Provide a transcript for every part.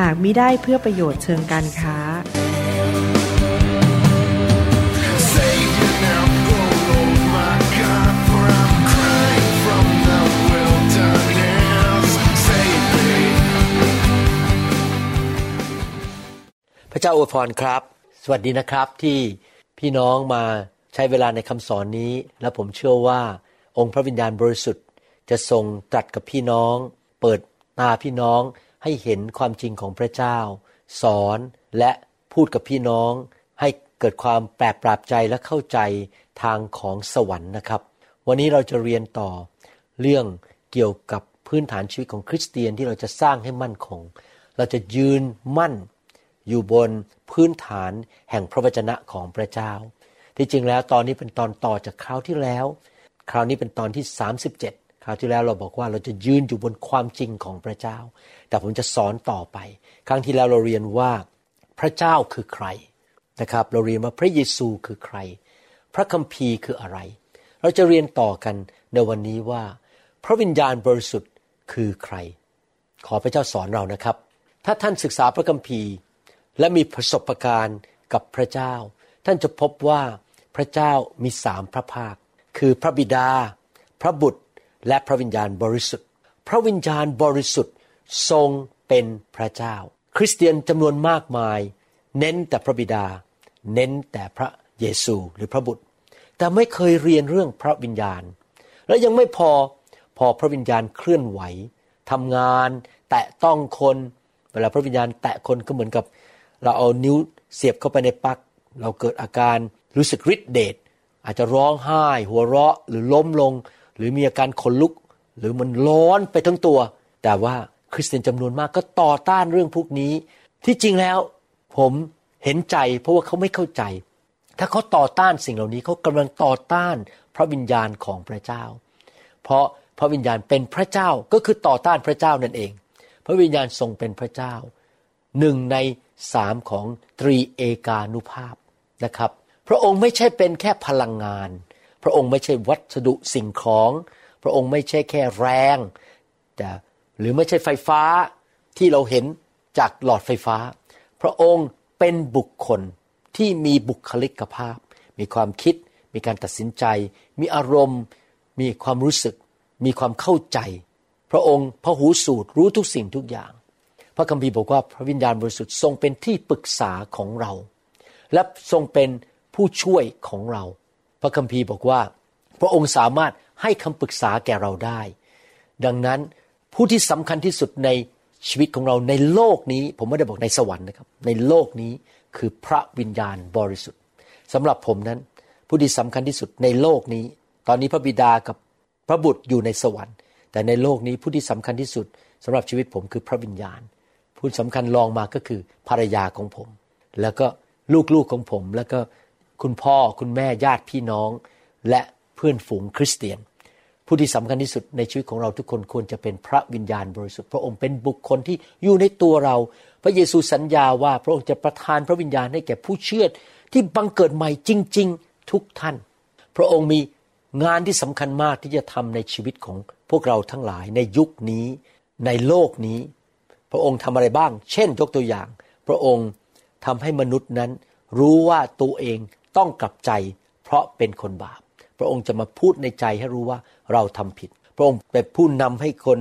หากมิได้เพื่อประโยชน์เชิงการค้าพระเจ้าอวยพรครับสวัสดีนะครับที่พี่น้องมาใช้เวลาในคำสอนนี้และผมเชื่อว่าองค์พระวิญญาณบริสุทธิ์จะทรงตรัสกับพี่น้องเปิดตาพี่น้องให้เห็นความจริงของพระเจ้าสอนและพูดกับพี่น้องให้เกิดความแปลกประหลาดใจและเข้าใจทางของสวรรค์นะครับวันนี้เราจะเรียนต่อเรื่องเกี่ยวกับพื้นฐานชีวิตของคริสเตียนที่เราจะสร้างให้มั่นคงเราจะยืนมั่นอยู่บนพื้นฐานแห่งพระวจนะของพระเจ้าที่จริงแล้วตอนนี้เป็นตอนต่อจากคราวที่แล้วคราวนี้เป็นตอนที่37คราวที่แล้วเราบอกว่าเราจะยืนอยู่บนความจริงของพระเจ้าแต่ผมจะสอนต่อไปครั้งที่แล้วเราเรียนว่าพระเจ้าคือใครนะครับเราเรียนว่าพระเยซูคือใครพระคัมภีร์คืออะไรเราจะเรียนต่อกันในวันนี้ว่าพระวิญญาณบริสุทธิ์คือใครขอพระเจ้าสอนเรานะครับถ้าท่านศึกษาพระคัมภีร์และมีประสบการณ์กับพระเจ้าท่านจะพบว่าพระเจ้ามี3พระภาคคือพระบิดาพระบุตรและพระวิญญาณบริสุทธิ์พระวิญญาณบริสุทธิ์ทรงเป็นพระเจ้าคริสเตียนจำนวนมากมายเน้นแต่พระบิดาเน้นแต่พระเยซูหรือพระบุตรแต่ไม่เคยเรียนเรื่องพระวิญญาณและยังไม่พอพระวิญญาณเคลื่อนไหวทำงานแตะต้องคนเวลาพระวิญญาณแตะคนก็เหมือนกับเราเอานิ้วเสียบเข้าไปในปลั๊กเราเกิดอาการรู้สึกฤทธิเดชอาจจะร้องไห้หัวเราะหรือล้มลงหรือมีอาการขนลุกหรือมันร้อนไปทั้งตัวแต่ว่าคริสเตียนจำนวนมากก็ต่อต้านเรื่องพวกนี้ที่จริงแล้วผมเห็นใจเพราะว่าเขาไม่เข้าใจถ้าเขาต่อต้านสิ่งเหล่านี้เขากำลังต่อต้านพระวิญญาณของพระเจ้าเพราะพระวิญญาณเป็นพระเจ้าก็คือต่อต้านพระเจ้านั่นเองพระวิญญาณทรงเป็นพระเจ้าหนึ่งใน3ของตรีเอกานุภาพนะครับพระองค์ไม่ใช่เป็นแค่พลังงานพระองค์ไม่ใช่วัสดุสิ่งของพระองค์ไม่ใช่แค่แรงแต่หรือไม่ใช่ไฟฟ้าที่เราเห็นจากหลอดไฟฟ้าพระองค์เป็นบุคคลที่มีบุคลิกภาพมีความคิดมีการตัดสินใจมีอารมณ์มีความรู้สึกมีความเข้าใจพระองค์พหูสูตรรู้ทุกสิ่งทุกอย่างพระคัมภีร์บอกว่าพระวิญญาณบริสุทธิ์ทรงเป็นที่ปรึกษาของเราและทรงเป็นผู้ช่วยของเราพระคัมภีร์บอกว่าพระองค์สามารถให้คำปรึกษาแก่เราได้ดังนั้นผู้ที่สำคัญที่สุดในชีวิตของเราในโลกนี้ผมไม่ได้บอกในสวรรค์นะครับในโลกนี้คือพระวิญญาณบริสุทธิ์สำหรับผมนั้นผู้ที่สำคัญที่สุดในโลกนี้ตอนนี้พระบิดากับพระบุตรอยู่ในสวรรค์แต่ในโลกนี้ผู้ที่สำคัญที่สุดสำหรับชีวิตผมคือพระวิญญาณผู้สำคัญรองมาก็คือภรรยาของผมแล้วก็ลูกๆของผมแล้วก็คุณพ่อคุณแม่ญาติพี่น้องและเพื่อนฝูงคริสเตียนผู้ที่สำคัญที่สุดในชีวิตของเราทุกคนควรจะเป็นพระวิญญาณบริสุทธิ์พระองค์เป็นบุคคลที่อยู่ในตัวเราพระเยซูสัญญาว่าพระองค์จะประทานพระวิญญาณให้แก่ผู้เชื่อที่บังเกิดใหม่จริงๆทุกท่านพระองค์มีงานที่สำคัญมากที่จะทำในชีวิตของพวกเราทั้งหลายในยุคนี้ในโลกนี้พระองค์ทำอะไรบ้างเช่นยกตัวอย่างพระองค์ทำให้มนุษย์นั้นรู้ว่าตัวเองต้องกลับใจเพราะเป็นคนบาปพระองค์จะมาพูดในใจให้รู้ว่าเราทำผิดพระองค์เป็นผู้นำให้คน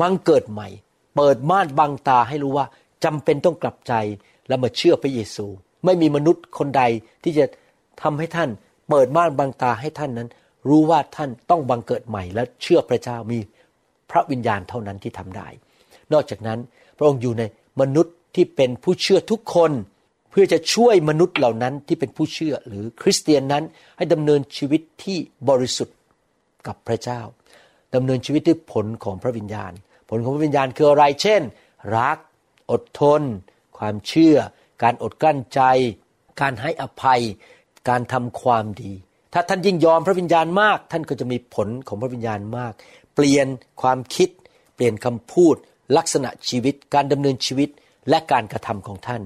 บังเกิดใหม่เปิดม่านบังตาให้รู้ว่าจำเป็นต้องกลับใจและมาเชื่อพระเยซูไม่มีมนุษย์คนใดที่จะทำให้ท่านเปิดม่านบังตาให้ท่านนั้นรู้ว่าท่านต้องบังเกิดใหม่และเชื่อพระเจ้ามีพระวิญญาณเท่านั้นที่ทำได้นอกจากนั้นพระองค์อยู่ในมนุษย์ที่เป็นผู้เชื่อทุกคนเพื่อจะช่วยมนุษย์เหล่านั้นที่เป็นผู้เชื่อหรือคริสเตียนนั้นให้ดำเนินชีวิตที่บริสุทธิ์กับพระเจ้าดำเนินชีวิตด้วยผลของพระวิญญาณผลของพระวิญญาณคืออะไรเช่นรัก อดทนความเชื่อการอดกลั้นใจการให้อภัยการทำความดีถ้าท่านยิ่งยอมพระวิญญาณมากท่านก็จะมีผลของพระวิญญาณมากเปลี่ยนความคิดเปลี่ยนคำพูดลักษณะชีวิตการดำเนินชีวิตและการกระทำของท่าน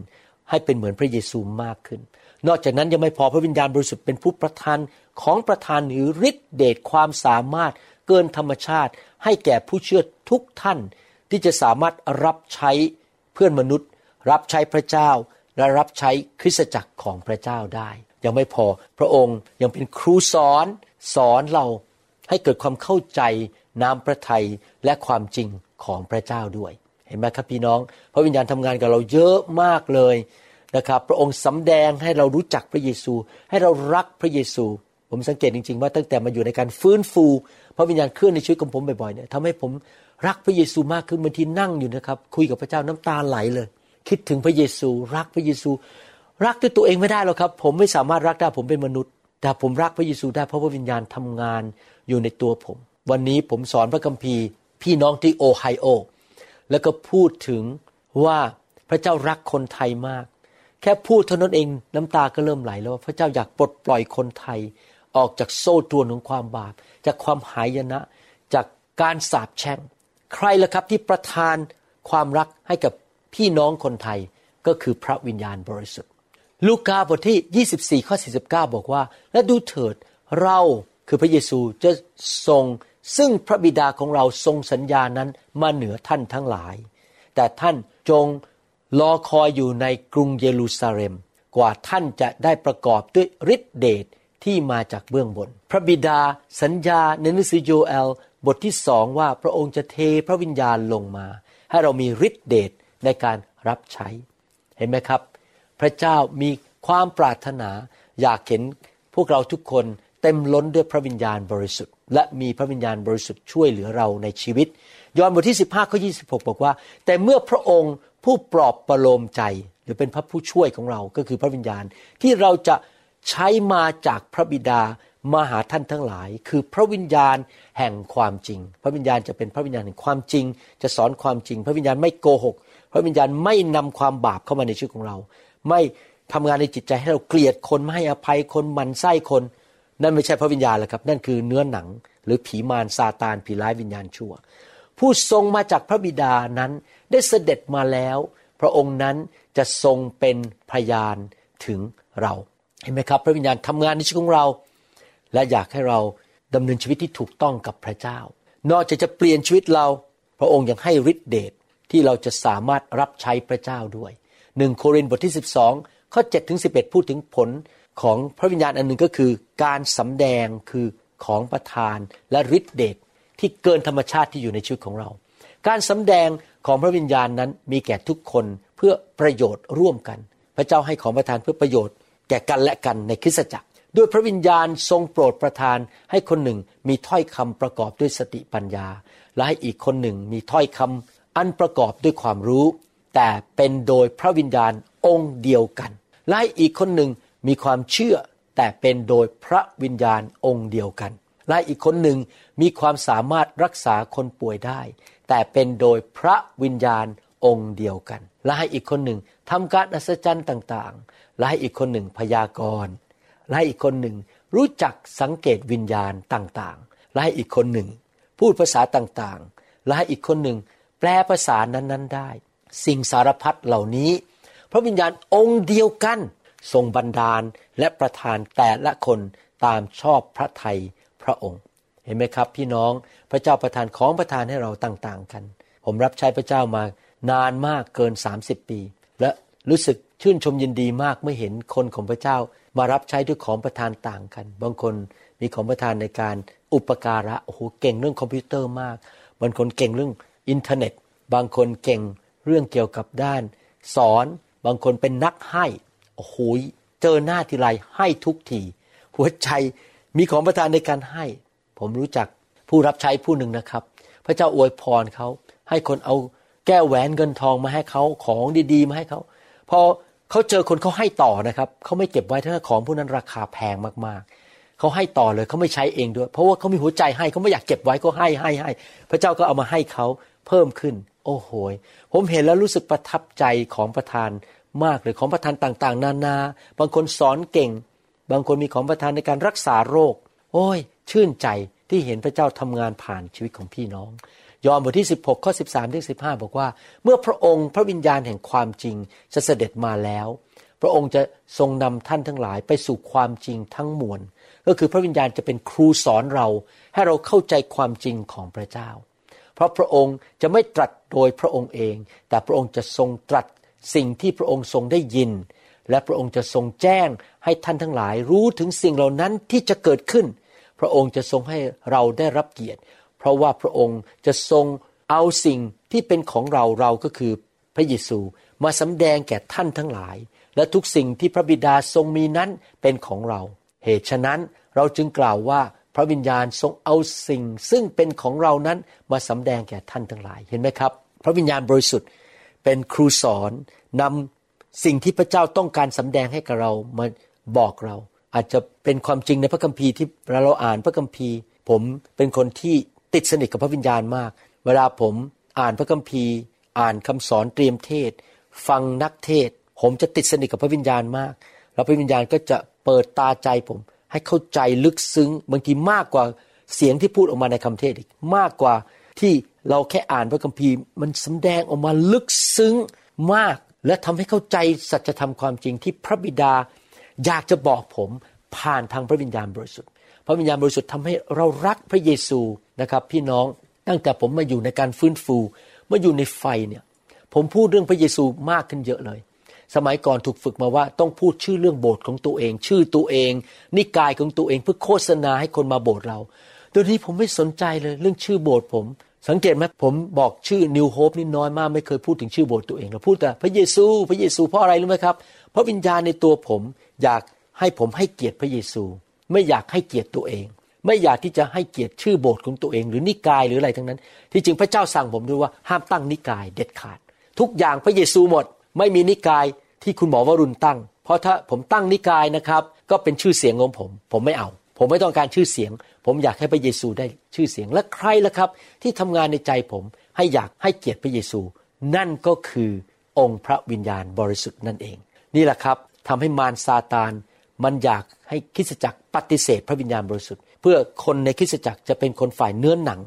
ให้เป็นเหมือนพระเยซูมากขึ้นนอกจากนั้นยังไม่พอพระวิญญาณบริสุทธิ์เป็นผู้ประทานของประทานหรือฤทธิ์เดชความสามารถเกินธรรมชาติให้แก่ผู้เชื่อทุกท่านที่จะสามารถรับใช้เพื่อนมนุษย์รับใช้พระเจ้าและรับใช้คริสตจักรของพระเจ้าได้ยังไม่พอพระองค์ยังเป็นครูสอนเราให้เกิดความเข้าใจน้ำพระทัยและความจริงของพระเจ้าด้วยเห็นไหมครับพี่น้องพระวิญญาณทำงานกับเราเยอะมากเลยนะครับพระองค์สำแดงให้เรารู้จักพระเยซูให้เรารักพระเยซูผมสังเกตจริงๆว่าตั้งแต่มาอยู่ในการฟื้นฟูพระวิญญาณเคลื่อนในชีวิตของผมบ่อยๆเนี่ยทำให้ผมรักพระเยซูมากขึ้นบางทีนั่งอยู่นะครับคุยกับพระเจ้าน้ำตาไหลเลยคิดถึงพระเยซูรักพระเยซูรักด้วยตัวเองไม่ได้หรอกครับผมไม่สามารถรักได้ผมเป็นมนุษย์แต่ผมรักพระเยซูได้เพราะพระวิญญาณทำงานอยู่ในตัวผมวันนี้ผมสอนพระคัมภีร์พี่น้องที่โอไฮโอแล้วก็พูดถึงว่าพระเจ้ารักคนไทยมากแค่พูดเท่านั้นเองน้ำตาก็เริ่มไหลแล้วว่าพระเจ้าอยากปลดปล่อยคนไทยออกจากโซ่ตรวนของความบาปจากความหายนะจากการสาปแช่งใครล่ะครับที่ประทานความรักให้กับพี่น้องคนไทยก็คือพระวิญญาณบริสุทธิ์ลูกาบทที่24ข้อ49บอกว่าและดูเถิดเราคือพระเยซูจะทรงซึ่งพระบิดาของเราทรงสัญญานั้นมาเหนือท่านทั้งหลายแต่ท่านจงรอคอยอยู่ในกรุงเยรูซาเล็มกว่าท่านจะได้ประกอบด้วยฤทธิเดชที่มาจากเบื้องบนพระบิดาสัญญาในหนังสือโยเอลบทที่2ว่าพระองค์จะเทพระวิญญาณลงมาให้เรามีฤทธิเดชในการรับใช้เห็นไหมครับพระเจ้ามีความปรารถนาอยากเห็นพวกเราทุกคนเต็มล้นด้วยพระวิญญาณบริสุทธิ์และมีพระวิญญาณบริสุทธิ์ช่วยเหลือเราในชีวิตยอห์นบทที่15ข้อ26บอกว่าแต่เมื่อพระองค์ผู้ปลอบประโลมใจหรือเป็นพระผู้ช่วยของเราก็คือพระวิญญาณที่เราจะใช้มาจากพระบิดามาหาท่านทั้งหลายคือพระวิญญาณแห่งความจริงพระวิญญาณจะเป็นพระวิญญาณแห่งความจริงจะสอนความจริงพระวิญญาณไม่โกหกพระวิญญาณไม่นำความบาปเข้ามาในชีวิตของเราไม่ทำงานในจิตใจให้เราเกลียดคนไม่ให้อภัยคนหมั่นไส้คนนั่นไม่ใช่พระวิญญาณหรอกครับนั่นคือเนื้อหนังหรือผีมารซาตานผีร้ายวิญญาณชั่วผู้ทรงมาจากพระบิดานั้นได้เสด็จมาแล้วพระองค์นั้นจะทรงเป็นพยานถึงเราเห็นไหมครับพระวิญญาณทำงานในชีวิตของเราและอยากให้เราดำเนินชีวิตที่ถูกต้องกับพระเจ้านอกจากจะเปลี่ยนชีวิตเราพระองค์ยังให้ฤทธิ์เดชที่เราจะสามารถรับใช้พระเจ้าด้วย1โครินธ์บทที่12ข้อ7ถึง11พูดถึงผลของพระวิญญาณอันหนึ่งก็คือการสำแดงคือของประทานและฤทธิ์เดชที่เกินธรรมชาติที่อยู่ในชีวิตของเราการสำแดงของพระวิญญาณนั้นมีแก่ทุกคนเพื่อประโยชน์ร่วมกันพระเจ้าให้ของประทานเพื่อประโยชน์แก่กันและกันในคริสตจักรด้วยพระวิญญาณทรงโปรดประทานให้คนหนึ่งมีถ้อยคำประกอบด้วยสติปัญญาและให้อีกคนหนึ่งมีถ้อยคำอันประกอบด้วยความรู้แต่เป็นโดยพระวิญญาณองค์เดียวกันและให้อีกคนหนึ่งมีความเชื่อแต่เป็นโดยพระวิญญาณองค์เดียวกันและอีกคนหนึ่งมีความสามารถรักษาคนป่วยได้แต่เป็นโดยพระวิญญาณองค์เดียวกันและให้อีกคนหนึ่งทำการอัศจรรย์ต่างๆและให้อีกคนหนึ่งพยากรณ์และให้อีกคนหนึ่งรู้จักสังเกตวิญญาณต่างๆและให้อีกคนหนึ่งพูดภาษาต่างๆและให้อีกคนหนึ่งแปลภาษานั้นๆได้สิ่งสารพัดเหล่านี้พระวิญญาณองค์เดียวกันทรงบันดาลและประทานแต่ละคนตามชอบพระทัยพระองค์เห็นไหมครับพี่น้องพระเจ้าประทานของประทานให้เราต่างๆกันผมรับใช้พระเจ้ามานานมากเกิน30ปีและรู้สึกชื่นชมยินดีมากเมื่อเห็นคนของพระเจ้ามารับใช้ด้วยของประทานต่างกันบางคนมีของประทานในการอุปการะโอ้โหเก่งเรื่องคอมพิวเตอร์มากบางคนเก่งเรื่องอินเทอร์เน็ตบางคนเก่งเรื่องเกี่ยวกับด้านสอนบางคนเป็นนักให้โอ้โหเจอหน้าทีไรให้ทุกทีหัวใจมีของประทานในการให้ผมรู้จักผู้รับใช้ผู้หนึ่งนะครับพระเจ้าอวยพรเขาให้คนเอาแก้วแหวนเงินทองมาให้เขาของดีๆมาให้เขาพอเขาเจอคนเขาให้ต่อนะครับเขาไม่เก็บไว้ถ้าของพวกนั้นราคาแพงมากๆเขาให้ต่อเลยเขาไม่ใช้เองด้วยเพราะว่าเขามีหัวใจให้เขาไม่อยากเก็บไว้ก็ให้พระเจ้าก็เอามาให้เขาเพิ่มขึ้น โอ้โหผมเห็นแล้วรู้สึกประทับใจของประธานมากเลยของประธานต่างๆนานาบางคนสอนเก่งบางคนมีของประธานในการรักษาโรคโอ้ยชื่นใจที่เห็นพระเจ้าทำงานผ่านชีวิตของพี่น้องยอห์นบทที่16ข้อ13ถึง15บอกว่าเมื่อพระองค์พระวิญญาณแห่งความจริงจะเสด็จมาแล้วพระองค์จะทรงนำท่านทั้งหลายไปสู่ความจริงทั้งมวลก็คือพระวิญญาณจะเป็นครูสอนเราให้เราเข้าใจความจริงของพระเจ้าเพราะพระองค์จะไม่ตรัสโดยพระองค์เองแต่พระองค์จะทรงตรัสสิ่งที่พระองค์ทรงได้ยินและพระองค์จะทรงแจ้งให้ท่านทั้งหลายรู้ถึงสิ่งเหล่านั้นที่จะเกิดขึ้นพระองค์จะทรงให้เราได้รับเกียรติเพราะว่าพระองค์จะทรงเอาสิ่งที่เป็นของเราก็คือพระเยซูมาสำแดงแก่ท่านทั้งหลายและทุกสิ่งที่พระบิดาทรงมีนั้นเป็นของเราเหตุฉะนั้นเราจึงกล่าวว่าพระวิญญาณทรงเอาสิ่งซึ่งเป็นของเรานั้นมาสำแดงแก่ท่านทั้งหลายเห็นไหมครับพระวิญญาณบริสุทธิ์เป็นครูสอนนำสิ่งที่พระเจ้าต้องการสำแดงให้กับเรามาบอกเราอาจจะเป็นความจริงในพระคัมภีร์ที่เราอ่านพระคัมภีร์ผมเป็นคนที่ติดสนิทกับพระวิญญาณมากเวลาผมอ่านพระคัมภีร์อ่านคำสอนเตรียมเทศฟังนักเทศผมจะติดสนิทกับพระวิญญาณมากแล้วพระวิญญาณก็จะเปิดตาใจผมให้เข้าใจลึกซึ้งบางทีมากกว่าเสียงที่พูดออกมาในคำเทศอีกมากกว่าที่เราแค่อ่านพระคัมภีร์มันแสดงออกมาลึกซึ้งมากและทำให้เข้าใจสัจธรรมความจริงที่พระบิดาอยากจะบอกผมผ่านทางพระวิญญาณบริสุทธิ์พระวิญญาณบริสุทธิ์ทำให้เรารักพระเยซูนะครับพี่น้องตั้งแต่ผมมาอยู่ในการฟื้นฟูมาอยู่ในไฟเนี่ยผมพูดเรื่องพระเยซูมากขึ้นเยอะเลยสมัยก่อนถูกฝึกมาว่าต้องพูดชื่อเรื่องโบสถ์ของตัวเองชื่อตัวเองนิกายของตัวเองเพื่อโฆษณาให้คนมาโบสถ์เราเดี๋ยวนี้ผมไม่สนใจเลยเรื่องชื่อโบสถ์ผมสังเกตไหมผมบอกชื่อ New Hope นี่น้อยมากไม่เคยพูดถึงชื่อโบสถ์ตัวเองเราพูดแต่พระเยซูพระเยซูเพราะอะไรรู้ไหมครับเพราะวิญญาณในตัวผมอยากให้ผมให้เกียรติพระเยซูไม่อยากให้เกียรติตัวเองไม่อยากที่จะให้เกียรติชื่อโบสถ์ของตัวเองหรือนิกายหรืออะไรทั้งนั้นที่จริงพระเจ้าสั่งผมด้วยว่าห้ามตั้งนิกายเด็ดขาดทุกอย่างพระเยซูหมดไม่มีนิกายที่คุณหมอวรุณตั้งเพราะถ้าผมตั้งนิกายนะครับก็เป็นชื่อเสียงของผมไม่เอาผมไม่ต้องการชื่อเสียงผมอยากให้พระเยซูได้ชื่อเสียงและใครล่ะครับที่ทำงานในใจผมให้อยากให้เกียรติพระเยซูนั่นก็คือองค์พระวิญญาณบริสุทธิ์นั่นเองนี่แหละครับทำให้มารซาตานมันอยากให้คริสตจักรปฏิเสธพระวิญญาณบริสุทธิ์เพื่อคนในคริสตจักรจะเป็นคนฝ่ายเนื้อหนัง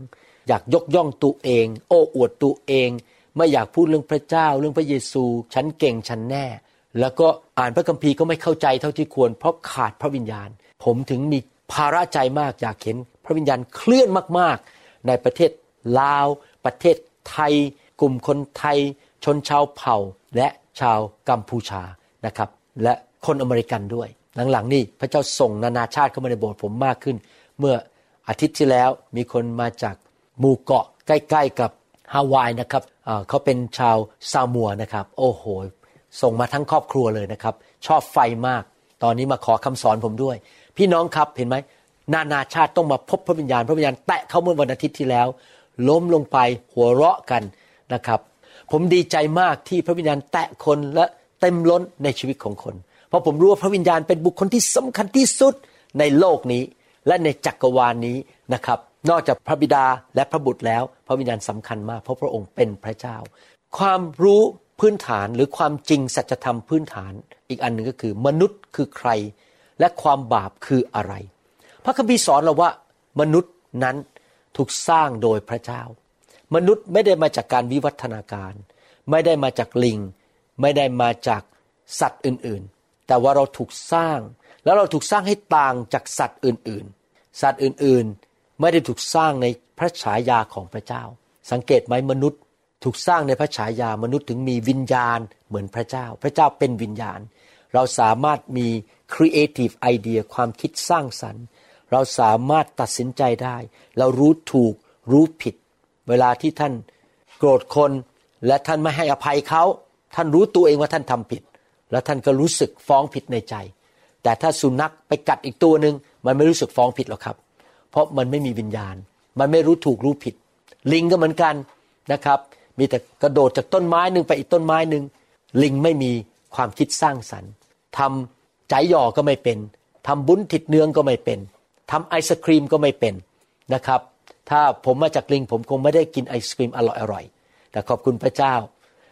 อยากยกย่องตัวเองโอ้อวดตัวเองไม่อยากพูดเรื่องพระเจ้าเรื่องพระเยซูฉันเก่งฉันแน่แล้วก็อ่านพระคัมภีร์ก็ไม่เข้าใจเท่าที่ควรเพราะขาดพระวิญญาณผมถึงมีภาระใจมากอยากเห็นพระวิญญาณเคลื่อนมากๆในประเทศลาวประเทศไทยกลุ่มคนไทยชนชาวเผ่าและชาวกัมพูชานะครับและคนอเมริกันด้วยหลังๆนี่พระเจ้าส่งนานาชาติเข้ามาในโบสถ์ผมมากขึ้นเมื่ออาทิตย์ที่แล้วมีคนมาจากหมู่เกาะใกล้ๆกับฮาวายนะครับเขาเป็นชาวซามัวนะครับโอ้โหส่งมาทั้งครอบครัวเลยนะครับชอบไฟมากตอนนี้มาขอคำสอนผมด้วยพี่น้องครับเห็นไหมนานาชาติต้องมาพบพระวิญญาณพระวิญญาณแตะเขาเมื่อวันอาทิตย์ที่แล้วล้มลงไปหัวเราะกันนะครับผมดีใจมากที่พระวิญญาณแตะคนและเต็มล้นในชีวิตของคนเพราะผมรู้ว่าพระวิญญาณเป็นบุคคลที่สำคัญที่สุดในโลกนี้และในจักรวาลนี้นะครับนอกจากพระบิดาและพระบุตรแล้วพระวิญญาณสำคัญมากเพราะพระองค์เป็นพระเจ้าความรู้พื้นฐานหรือความจริงสัจธรรมพื้นฐานอีกอันหนึ่งก็คือมนุษย์คือใครและความบาปคืออะไรพระคัมภีร์สอนเราว่ามนุษย์นั้นถูกสร้างโดยพระเจ้ามนุษย์ไม่ได้มาจากการวิวัฒนาการไม่ได้มาจากลิงไม่ได้มาจากสัตว์อื่นๆแต่ว่าเราถูกสร้างแล้วเราถูกสร้างให้ต่างจากสัตว์อื่นๆสัตว์อื่นๆไม่ได้ถูกสร้างในพระฉายาของพระเจ้าสังเกตไหมมนุษย์ถูกสร้างในพระฉายามนุษย์ถึงมีวิญญาณเหมือนพระเจ้าพระเจ้าเป็นวิญญาณเราสามารถมี creative idea ความคิดสร้างสรรค์เราสามารถตัดสินใจได้เรารู้ถูกรู้ผิดเวลาที่ท่านโกรธคนและท่านไม่ให้อภัยเขาท่านรู้ตัวเองว่าท่านทำผิดและท่านก็รู้สึกฟ้องผิดในใจแต่ถ้าสุนัขไปกัดอีกตัวนึงมันไม่รู้สึกฟ้องผิดหรอกครับเพราะมันไม่มีวิญญาณมันไม่รู้ถูกรู้ผิดลิงก็เหมือนกันนะครับมีแต่กระโดดจากต้นไม้นึงไปอีกต้นไม้นึงลิงไม่มีความคิดสร้างสรรค์ทำใจหย่อก็ไม่เป็นทำบุญถิดเนืองก็ไม่เป็นทำไอศครีมก็ไม่เป็นนะครับถ้าผมมาจากลิงผมคงไม่ได้กินไอศครีมอร่อย แต่ขอบคุณพระเจ้า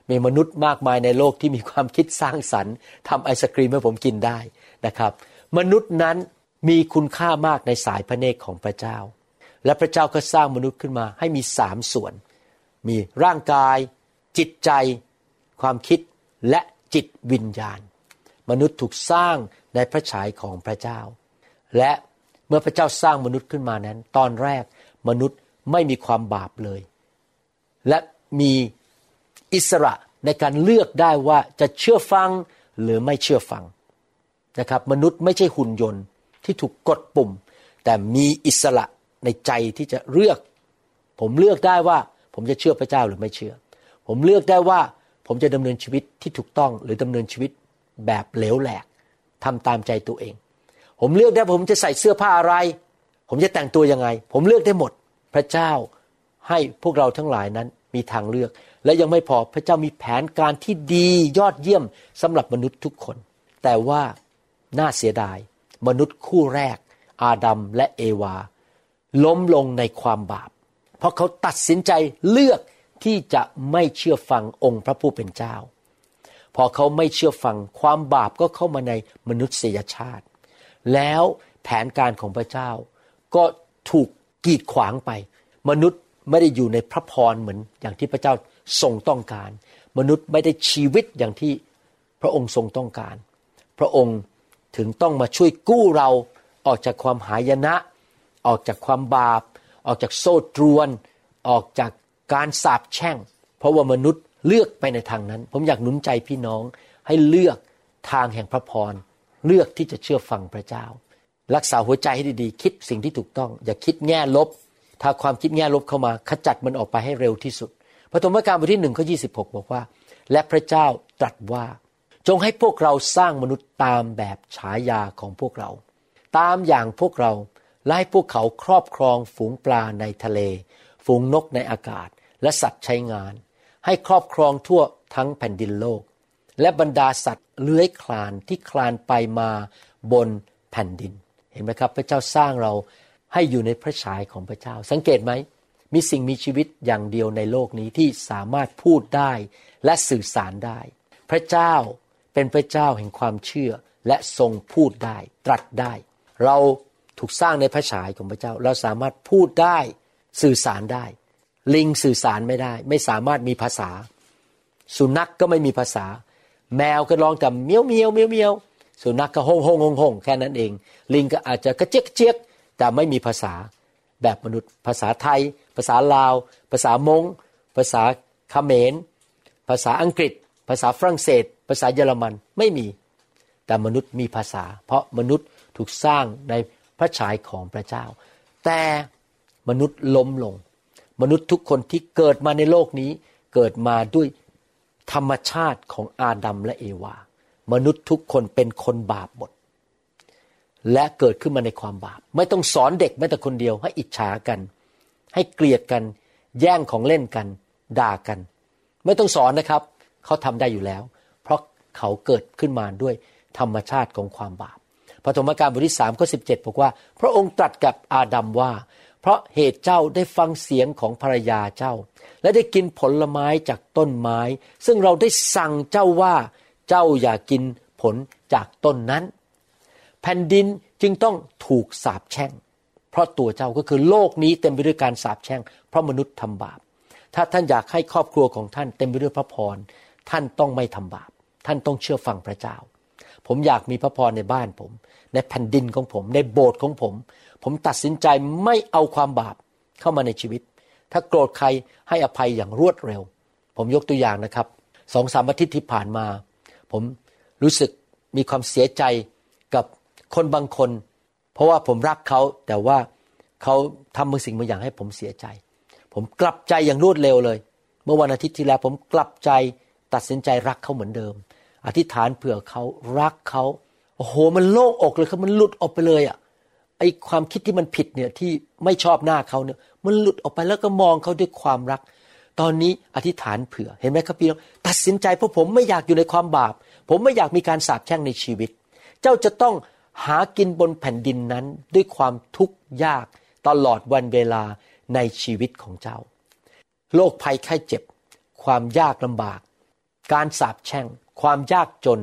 มีมนุษย์มากมายในโลกที่มีความคิดสร้างสรรค์ทำไอศกรีมให้ผมกินได้นะครับมนุษย์นั้นมีคุณค่ามากในสายพระเนตรของพระเจ้าและพระเจ้าก็สร้างมนุษย์ขึ้นมาให้มี3ส่วนมีร่างกายจิตใจความคิดและจิตวิญญาณมนุษย์ถูกสร้างในพระฉายของพระเจ้าและเมื่อพระเจ้าสร้างมนุษย์ขึ้นมานั้นตอนแรกมนุษย์ไม่มีความบาปเลยและมีอิสระในการเลือกได้ว่าจะเชื่อฟังหรือไม่เชื่อฟังนะครับมนุษย์ไม่ใช่หุ่นยนต์ที่ถูกกดปุ่มแต่มีอิสระในใจที่จะเลือกผมเลือกได้ว่าผมจะเชื่อพระเจ้าหรือไม่เชื่อผมเลือกได้ว่าผมจะดำเนินชีวิตที่ถูกต้องหรือดำเนินชีวิตแบบเหลวแหลกทำตามใจตัวเองผมเลือกได้ผมจะใส่เสื้อผ้าอะไรผมจะแต่งตัวยังไงผมเลือกได้หมดพระเจ้าให้พวกเราทั้งหลายนั้นมีทางเลือกและยังไม่พอพระเจ้ามีแผนการที่ดียอดเยี่ยมสำหรับมนุษย์ทุกคนแต่ว่าน่าเสียดายมนุษย์คู่แรกอาดัมและเอวาล้มลงในความบาปเพราะเขาตัดสินใจเลือกที่จะไม่เชื่อฟังองค์พระผู้เป็นเจ้าพอเขาไม่เชื่อฟังความบาปก็เข้ามาในมนุษยชาติแล้วแผนการของพระเจ้าก็ถูกกีดขวางไปมนุษย์ไม่ได้อยู่ในพระพรเหมือนอย่างที่พระเจ้าทรงต้องการมนุษย์ไม่ได้ชีวิตอย่างที่พระองค์ทรงต้องการพระองค์ถึงต้องมาช่วยกู้เราออกจากความหายนะออกจากความบาปออกจากโซ่ตรวนออกจากการสาปแช่งเพราะว่ามนุษย์เลือกไปในทางนั้นผมอยากหนุนใจพี่น้องให้เลือกทางแห่งพระพรเลือกที่จะเชื่อฟังพระเจ้ารักษาหัวใจให้ดีๆคิดสิ่งที่ถูกต้องอย่าคิดแง่ลบถ้าความคิดแง่ลบเข้ามาขจัดมันออกไปให้เร็วที่สุดพระธรรมกาลบทที่1ข้อ26บอกว่าและพระเจ้าตรัสว่าจงให้พวกเราสร้างมนุษย์ตามแบบฉายาของพวกเราตามอย่างพวกเราและให้พวกเขาครอบครองฝูงปลาในทะเลฝูงนกในอากาศและสัตว์ใช้งานให้ครอบครองทั่วทั้งแผ่นดินโลกและบรรดาสัตว์เลื้อยคลานที่คลานไปมาบนแผ่นดินเห็นไหมครับพระเจ้าสร้างเราให้อยู่ในพระฉายของพระเจ้าสังเกตไหมมีสิ่งมีชีวิตอย่างเดียวในโลกนี้ที่สามารถพูดได้และสื่อสารได้พระเจ้าเป็นพระเจ้าแห่งความเชื่อและทรงพูดได้ตรัสได้เราถูกสร้างในพระฉายของพระเจ้าเราสามารถพูดได้สื่อสารได้ลิงสื่อสารไม่ได้ไม่สามารถมีภาษาสุนัขก็ไม่มีภาษาแมวก็ร้องแต่เมี้ยวเมี้ยวเมี้ยวเมี้ยวสุนัขก็ฮ้องๆๆๆแค่นั้นเองลิงก็อาจจะกระเจี๊ยกๆแต่ไม่มีภาษาแบบมนุษย์ภาษาไทยภาษาลาวภาษามงภาษาเขมรภาษาอังกฤษภาษาฝรั่งเศสภาษาเยอรมันไม่มีแต่มนุษย์มีภาษาเพราะมนุษย์ถูกสร้างในพระฉายของพระเจ้าแต่มนุษย์ล้มลงมนุษย์ทุกคนที่เกิดมาในโลกนี้เกิดมาด้วยธรรมชาติของอาดัมและเอวามนุษย์ทุกคนเป็นคนบาปหมดและเกิดขึ้นมาในความบาปไม่ต้องสอนเด็กแม้แต่คนเดียวให้อิจฉากันให้เกลียดกันแย่งของเล่นกันด่ากันไม่ต้องสอนนะครับเขาทำได้อยู่แล้วเพราะเขาเกิดขึ้นมาด้วยธรรมชาติของความบาปพระธรรมกาลบทที่3ข้อ17บอกว่าพระองค์ตรัสกับอาดัมว่าเพราะเหตุเจ้าได้ฟังเสียงของภรรยาเจ้าและได้กินผลไม้จากต้นไม้ซึ่งเราได้สั่งเจ้าว่าเจ้าอย่ากินผลจากต้นนั้นแผ่นดินจึงต้องถูกสาปแช่งเพราะตัวเจ้าก็คือโลกนี้เต็มไปด้วยการสาปแช่งเพราะมนุษย์ทำบาปถ้าท่านอยากให้ครอบครัวของท่านเต็มไปด้วยพระพรท่านต้องไม่ทำบาปท่านต้องเชื่อฟังพระเจ้าผมอยากมีพระพรในบ้านผมในแผ่นดินของผมในโบสถ์ของผมผมตัดสินใจไม่เอาความบาปเข้ามาในชีวิตถ้าโกรธใครให้อภัยอย่างรวดเร็วผมยกตัวอย่างนะครับ 2-3 อาทิตย์ที่ผ่านมาผมรู้สึกมีความเสียใจกับคนบางคนเพราะว่าผมรักเขาแต่ว่าเขาทำบางสิ่งบางอย่างให้ผมเสียใจผมกลับใจอย่างรวดเร็วเลยเมื่อวันอาทิตย์ที่แล้วผมกลับใจตัดสินใจรักเขาเหมือนเดิมอธิษฐานเผื่อเขารักเขาโอ้โหมันโล่งอกเลยครับมันหลุดออกไปเลยอ่ะไอ้ความคิดที่มันผิดเนี่ยที่ไม่ชอบหน้าเขาเนี่ยมันหลุดออกไปแล้วก็มองเขาด้วยความรักตอนนี้อธิษฐานเผื่อเห็นไหมครับพี่น้องตัดสินใจเพราะผมไม่อยากอยู่ในความบาปผมไม่อยากมีการสาปแช่งในชีวิตเจ้าจะต้องหากินบนแผ่นดินนั้นด้วยความทุกข์ยากตลอดวันเวลาในชีวิตของเจ้าโรคภัยไข้เจ็บ ความยากลำบากการสาปแช่งความยากจน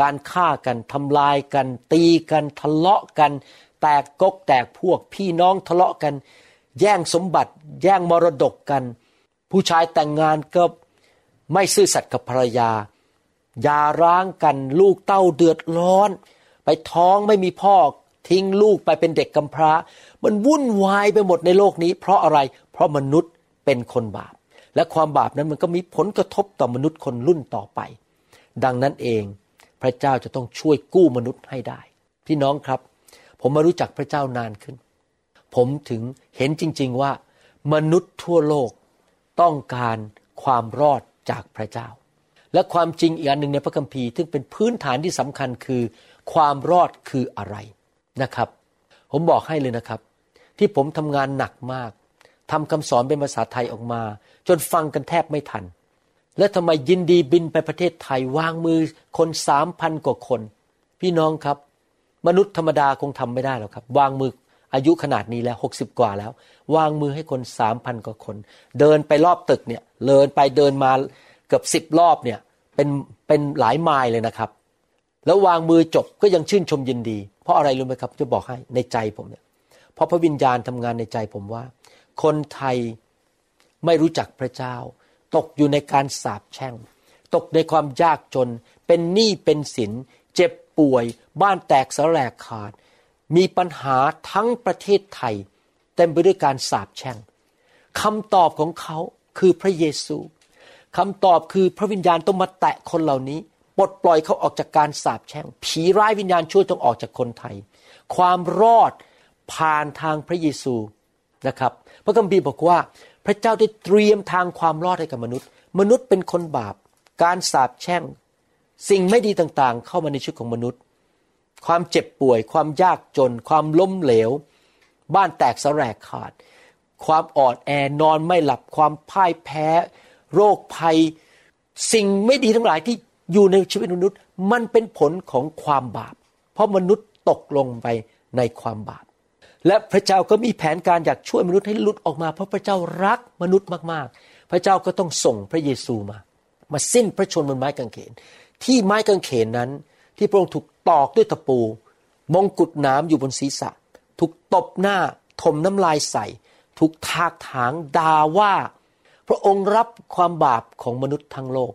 การฆ่ากันทำลายกันตีกันทะเลาะกันแตกกกแตกพวกพี่น้องทะเลาะกันแย่งสมบัติแย่งมรดกกันผู้ชายแต่งงานก็ไม่ซื่อสัตย์กับภรรยาอย่าร้างกันลูกเต้าเดือดร้อนไปท้องไม่มีพ่อทิ้งลูกไปเป็นเด็กกำพร้ามันวุ่นวายไปหมดในโลกนี้เพราะอะไรเพราะมนุษย์เป็นคนบาปและความบาปนั้นมันก็มีผลกระทบต่อมนุษย์คนรุ่นต่อไปดังนั้นเองพระเจ้าจะต้องช่วยกู้มนุษย์ให้ได้พี่น้องครับผมมารู้จักพระเจ้านานขึ้นผมถึงเห็นจริงๆว่ามนุษย์ทั่วโลกต้องการความรอดจากพระเจ้าและความจริงอีกอันหนึ่งในพระคัมภีร์ซึ่งเป็นพื้นฐานที่สำคัญคือความรอดคืออะไรนะครับผมบอกให้เลยนะครับที่ผมทำงานหนักมากทำคำสอนเป็นภาษาไทยออกมาจนฟังกันแทบไม่ทันและทำไมยินดีบินไปประเทศไทยวางมือคน 3,000 กว่าคนพี่น้องครับมนุษย์ธรรมดาคงทำไม่ได้หรอกครับวางมืออายุขนาดนี้แล้ว60กว่าแล้ววางมือให้คน 3,000 กว่าคนเดินไปรอบตึกเนี่ยเดินไปเดินมาเกือบ10รอบเนี่ยเป็นหลายไมล์เลยนะครับแล้ววางมือจบก็ยังชื่นชมยินดีเพราะอะไรรู้ไหมครับจะบอกให้ในใจผมเนี่ยเพราะพระวิญญาณทำงานในใจผมว่าคนไทยไม่รู้จักพระเจ้าตกอยู่ในการสาปแช่งตกในความยากจนเป็นหนี้เป็นสินเจ็บป่วยบ้านแตกสลายขาดมีปัญหาทั้งประเทศไทยเต็มไปด้วยการสาปแช่งคำตอบของเขาคือพระเยซูคำตอบคือพระวิญญาณต้องมาแตะคนเหล่านี้ปลดปล่อยเขาออกจากการสาปแช่งผีร้ายวิญญาณชั่วต้องออกจากคนไทยความรอดผ่านทางพระเยซูนะครับพระคัมภีร์บอกว่าพระเจ้าได้เตรียมทางความรอดให้กับมนุษย์มนุษย์เป็นคนบาปการสาปแช่งสิ่งไม่ดีต่างๆเข้ามาในชีวิตของมนุษย์ความเจ็บป่วยความยากจนความล้มเหลวบ้านแตกสลายขาดความอ่อนแอนอนไม่หลับความพ่ายแพ้โรคภัยสิ่งไม่ดีทั้งหลายที่อยู่ในชีวิตมนุษย์มันเป็นผลของความบาปเพราะมนุษย์ตกลงไปในความบาปและพระเจ้าก็มีแผนการอยากช่วยมนุษย์ให้หลุดออกมาเพราะพระเจ้ารักมนุษย์มากๆพระเจ้าก็ต้องส่งพระเยซูมาสิ้นพระชนม์บนไม้กางเขนที่ไม้กางเขนนั้นที่พระองค์ถูกตอกด้วยตะปูมงกุฎหนามอยู่บนศีรษะถูกตบหน้าถมน้ำลายใส่ถูกทากถางด่าว่าพระองค์รับความบาปของมนุษย์ทั้งโลก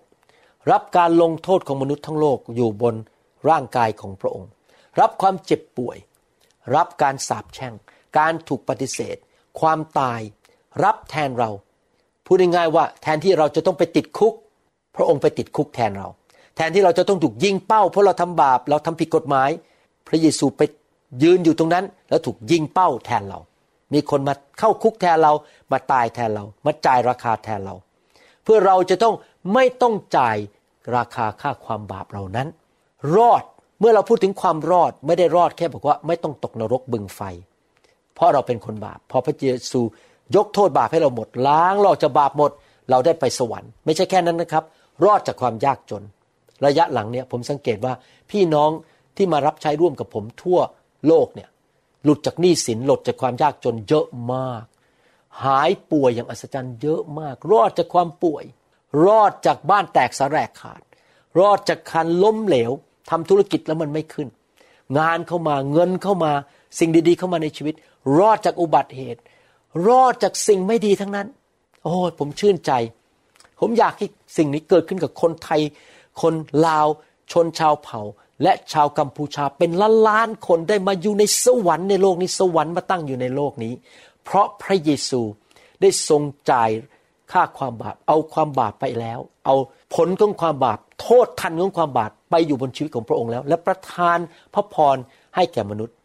รับการลงโทษของมนุษย์ทั้งโลกอยู่บนร่างกายของพระองค์รับความเจ็บป่วยรับการสาปแช่งการถูกปฏิเสธความตายรับแทนเราพูดง่ายๆว่าแทนที่เราจะต้องไปติดคุกพระองค์ไปติดคุกแทนเราแทนที่เราจะต้องถูกยิงเป้าเพราะเราทำบาปเราทำผิดกฎหมายพระเยซูไปยืนอยู่ตรงนั้นแล้วถูกยิงเป้าแทนเรามีคนมาเข้าคุกแทนเรามาตายแทนเรามาจ่ายราคาแทนเราเพื่อเราจะต้องไม่ต้องจ่ายราคาค่าความบาปเหล่านั้นรอดเมื่อเราพูดถึงความรอดไม่ได้รอดแค่บอกว่าไม่ต้องตกนรกบึงไฟเพราะเราเป็นคนบาปพอพระเยซูยกโทษบาปให้เราหมดล้างเราจะบาปหมดเราได้ไปสวรรค์ไม่ใช่แค่นั้นนะครับรอดจากความยากจนระยะหลังเนี่ยผมสังเกตว่าพี่น้องที่มารับใช้ร่วมกับผมทั่วโลกเนี่ยหลุดจากหนี้สินหลุดจากความยากจนเยอะมากหายป่วยอย่างอัศจรรย์เยอะมากรอดจากความป่วยรอดจากบ้านแตกสลายขาดรอดจากการล้มเหลวทำธุรกิจแล้วมันไม่ขึ้นงานเข้ามาเงินเข้ามาสิ่งดีๆเข้ามาในชีวิตรอดจากอุบัติเหตุรอดจากสิ่งไม่ดีทั้งนั้นโอ้ผมชื่นใจผมอยากให้สิ่งนี้เกิดขึ้นกับคนไทยคนลาวชนชาวเผ่าและชาวกัมพูชาเป็นล้านๆคนได้มาอยู่ในสวรรค์ในโลกนี้สวรรค์มาตั้งอยู่ในโลกนี้เพราะพระเยซูได้ทรงจ่ายค่าความบาปเอาความบาปไปแล้วเอาผลของความบาปโทษทันของความบาปไปอยู่บนชีวิตของพระองค์แล้วและประทานพระพรให้แก่มนุษย์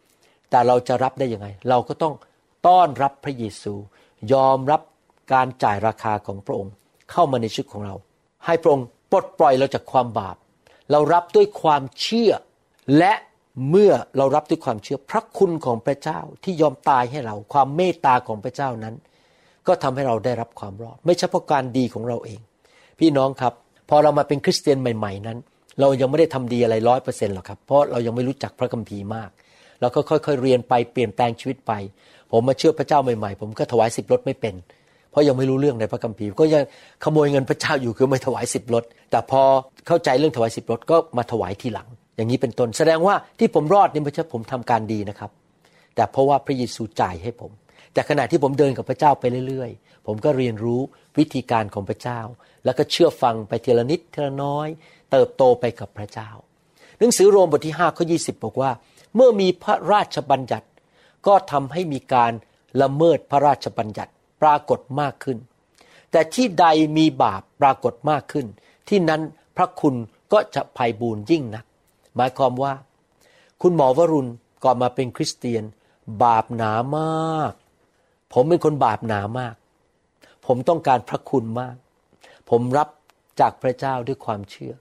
แต่เราจะรับได้ยังไงเราก็ต้องต้อนรับพระเยซูยอมรับการจ่ายราคาของพระองค์เข้ามาในชีวิตของเราให้พระองค์ปลดปล่อยเราจากความบาปเรารับด้วยความเชื่อและเมื่อเรารับด้วยความเชื่อพระคุณของพระเจ้าที่ยอมตายให้เราความเมตตาของพระเจ้านั้นก็ทำให้เราได้รับความรอดไม่ใช่เพราะการดีของเราเองพี่น้องครับพอเรามาเป็นคริสเตียนใหม่ๆนั้นเรายังไม่ได้ทำดีอะไร 100% หรอกครับเพราะเรายังไม่รู้จักพระคัมภีร์มากเราก็ค่อยๆเรียนไปเปลี่ยนแปลงชีวิตไปผมมาเชื่อพระเจ้าใหม่ๆผมก็ถวาย10ลดไม่เป็น เพราะยังไม่รู้เรื่องในพระคัมภีร์ก็ยังขโมยเงินพระเจ้าอยู่คือไม่ถวาย10ลดแต่พอเข้าใจเรื่องถวาย10ลดก็มาถวายทีหลังอย่างนี้เป็นต้นแสดงว่าที่ผมรอดนี่ไม่ใช่ผมทำการดีนะครับแต่เพราะว่าพระเยซูจ่ายให้ผมแต่ขณะที่ผมเดินกับพระเจ้าไปเรื่อยๆผมก็เรียนรู้วิธีการของพระเจ้าแล้วก็เชื่อฟังไปทีละนิดทีละน้อยเติบโตไปกับพระเจ้าหนังสือโรมบทที่5ข้อ20บอกว่าเมื่อมีพระราชบัญญัติก็ทำให้มีการละเมิดพระราชบัญญัติปรากฏมากขึ้นแต่ที่ใดมีบาปปรากฏมากขึ้นที่นั้นพระคุณก็จะไพบูลย์ยิ่งนักหมายความว่าคุณหมอวรุณก่อนมาเป็นคริสเตียนบาปหนามากผมเป็นคนบาปหนามากผมต้องการพระคุณมากผมรับจากพระเจ้าด้วยความเชื่อ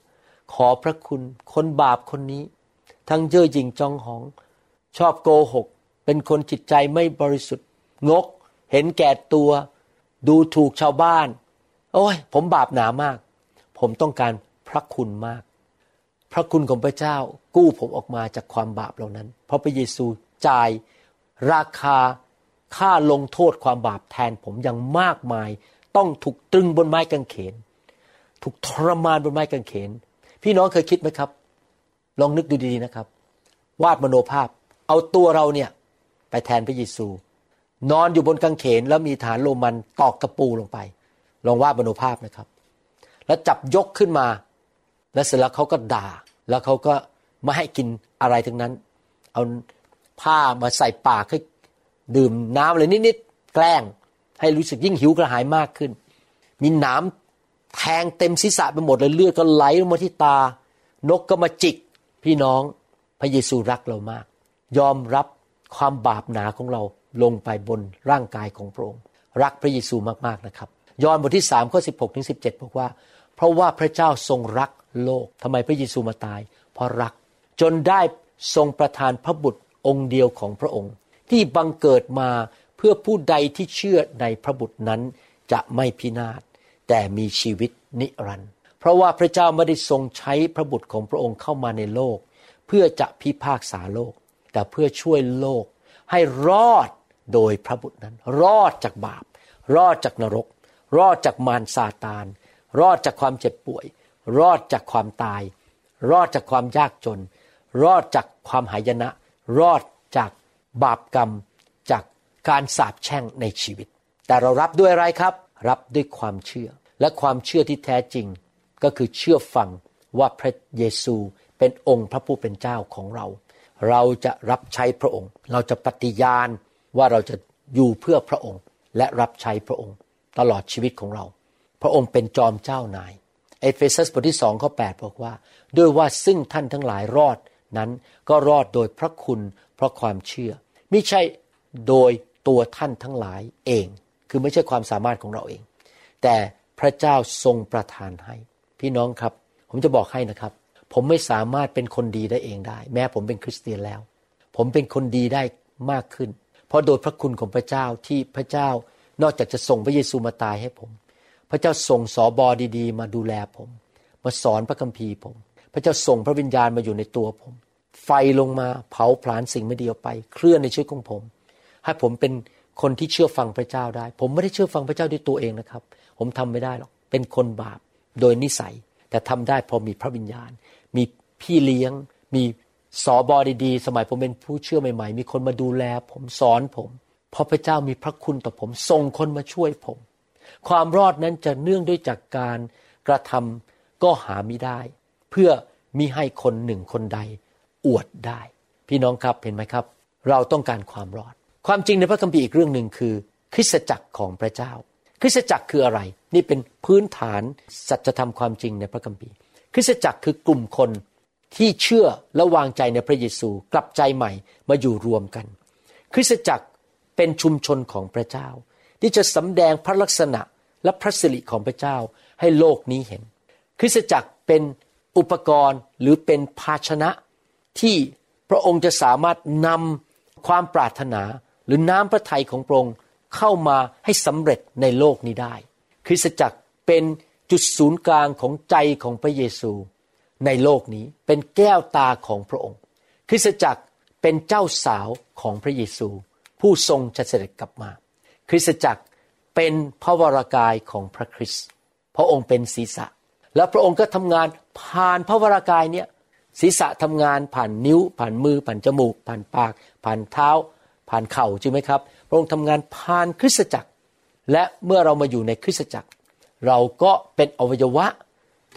ขอพระคุณคนบาปคนนี้ทั้งเย่อหยิ่งจองหองชอบโกหกเป็นคนจิตใจไม่บริสุทธิ์งกเห็นแก่ตัวดูถูกชาวบ้านโอ้ยผมบาปหนามากผมต้องการพระคุณมากพระคุณของพระเจ้ากู้ผมออกมาจากความบาปเหล่านั้นเพราะพระเยซูจ่ายราคาค่าลงโทษความบาปแทนผมอย่างมากมายต้องถูกตรึงบนไม้กางเขนถูกทรมานบนไม้กางเขนพี่น้องเคยคิดไหมครับลองนึกดูดีๆนะครับวาดมโนภาพเอาตัวเราเนี่ยไปแทนพระเยซูนอนอยู่บนกางเขนแล้วมีฐานโรมันตอกกระปูลงไปลองวาดมโนภาพนะครับแล้วจับยกขึ้นมาแล้วเสร็จแล้วเขาก็ด่าแล้วเขาก็ไม่ให้กินอะไรทั้งนั้นเอาผ้ามาใส่ปากให้ดื่มน้ำเลยนิดๆแกล้งให้รู้สึกยิ่งหิวกระหายมากขึ้นมีหนามแทงเต็มศีรษะไปหมดเลยเลือดก็ไหลลงมาที่ตานกก็มาจิกพี่น้องพระเยซูรักเรามากยอมรับความบาปหนาของเราลงไปบนร่างกายของพระองค์รักพระเยซูมากๆนะครับยอห์นบทที่3ข้อ16ถึง17บอกว่าเพราะว่าพระเจ้าทรงรักโลกทำไมพระเยซูมาตายเพราะรักจนได้ทรงประทานพระบุตรองค์เดียวของพระองค์ที่บังเกิดมาเพื่อผู้ใดที่เชื่อในพระบุตรนั้นจะไม่พินาศแต่มีชีวิตนิรันดร์เพราะว่าพระเจ้าไม่ได้ทรงใช้พระบุตรของพระองค์เข้ามาในโลกเพื่อจะพิพากษาโลกแต่เพื่อช่วยโลกให้รอดโดยพระบุตรนั้นรอดจากบาปรอดจากนรกรอดจากมารซาตานรอดจากความเจ็บป่วยรอดจากความตายรอดจากความยากจนรอดจากความหายนะรอดจากบาปกรรมจากการสาปแช่งในชีวิตแต่เรารับด้วยอะไรครับรับด้วยความเชื่อและความเชื่อที่แท้จริงก็คือเชื่อฟังว่าพระเยซูเป็นองค์พระผู้เป็นเจ้าของเราเราจะรับใช้พระองค์เราจะปฏิญาณว่าเราจะอยู่เพื่อพระองค์และรับใช้พระองค์ตลอดชีวิตของเราพระองค์เป็นจอมเจ้านายเอเฟซัสบทที่2ข้อ8บอกว่าด้วยว่าซึ่งท่านทั้งหลายรอดนั้นก็รอดโดยพระคุณเพราะความเชื่อมิใช่โดยตัวท่านทั้งหลายเองคือไม่ใช่ความสามารถของเราเองแต่พระเจ้าทรงประทานให้พี่น้องครับผมจะบอกให้นะครับผมไม่สามารถเป็นคนดีได้เองได้แม้ผมเป็นคริสเตียนแล้วผมเป็นคนดีได้มากขึ้นเพราะโดยพระคุณของพระเจ้าที่พระเจ้านอกจากจะส่งพระเยซูมาตายให้ผมพระเจ้าส่งสบดีๆมาดูแลผมมาสอนพระคัมภีร์ผมพระเจ้าส่งพระวิญญาณมาอยู่ในตัวผมไฟลงมาเผาผลาญสิ่งไม่ดีออกไปเคลื่อนในชีวิตของผมให้ผมเป็นคนที่เชื่อฟังพระเจ้าได้ผมไม่ได้เชื่อฟังพระเจ้าด้วยตัวเองนะครับผมทำไม่ได้หรอกเป็นคนบาปโดยนิสัยแต่ทำได้พอมีพระวิญญาณมีพี่เลี้ยงมีสบดีๆสมัยผมเป็นผู้เชื่อใหม่ๆมีคนมาดูแลผมสอนผมเพราะพระเจ้ามีพระคุณต่อผมส่งคนมาช่วยผมความรอดนั้นจะเนื่องด้วยจากการกระทำก็หามิได้เพื่อมิให้คนหนึ่งคนใดอวดได้พี่น้องครับเห็นไหมครับเราต้องการความรอดความจริงในพระคัมภีร์อีกเรื่องหนึ่งคือคริสตจักรของพระเจ้าคริสตจักรคืออะไรนี่เป็นพื้นฐานสัจธรรมความจริงในพระคัมภีร์คริสตจักรคือกลุ่มคนที่เชื่อและวางใจในพระเยซูกลับใจใหม่มาอยู่รวมกันคริสตจักรเป็นชุมชนของพระเจ้าที่จะสำแดงพระลักษณะและพระสิริของพระเจ้าให้โลกนี้เห็นคริสตจักรเป็นอุปกรณ์หรือเป็นภาชนะที่พระองค์จะสามารถนำความปรารถนาหรือน้ำพระทัยของพระองค์เข้ามาให้สำเร็จในโลกนี้ได้คริสตจักรเป็นจุดศูนย์กลางของใจของพระเยซูในโลกนี้เป็นแก้วตาของพระองค์คริสตจักรเป็นเจ้าสาวของพระเยซูผู้ทรงจะเสด็จกลับมาคริสตจักร เป็นพระวรกายของพระคริสต์พระองค์เป็นศีรษะและพระองค์ก็ทำงานผ่านพระวรกายเนี่ยศีรษะทำงานผ่านนิ้วผ่านมือผ่านจมูกผ่านปากผ่านเท้าผ่านเข่าใช่ไหมครับพระองค์ทำงานผ่านคริสตจักรและเมื่อเรามาอยู่ในคริสตจักรเราก็เป็นอวัยวะ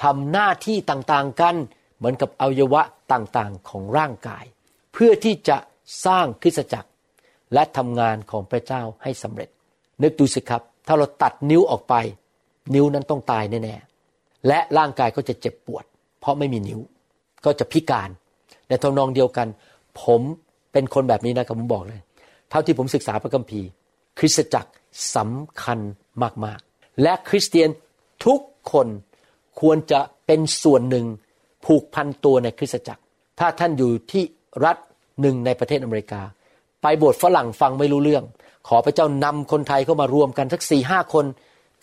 ทำหน้าที่ต่างๆกันเหมือนกับอวัยวะต่างๆของร่างกายเพื่อที่จะสร้างคริสตจักรและทำงานของพระเจ้าให้สำเร็จนึกดูสิครับถ้าเราตัดนิ้วออกไปนิ้วนั้นต้องตายแน่ๆและร่างกายก็จะเจ็บปวดเพราะไม่มีนิ้วก็จะพิการในทำนองเดียวกันผมเป็นคนแบบนี้นะครับผมบอกเลยเท่าที่ผมศึกษาพระคัมภีร์คริสตจักรสำคัญมากๆและคริสเตียนทุกคนควรจะเป็นส่วนหนึ่งผูกพันตัวในคริสตจักรถ้าท่านอยู่ที่รัฐหนึ่งในประเทศอเมริกาไปโบสถ์ฝรั่งฟังไม่รู้เรื่องขอพระเจ้านำคนไทยเข้ามารวมกันสัก 4-5 คน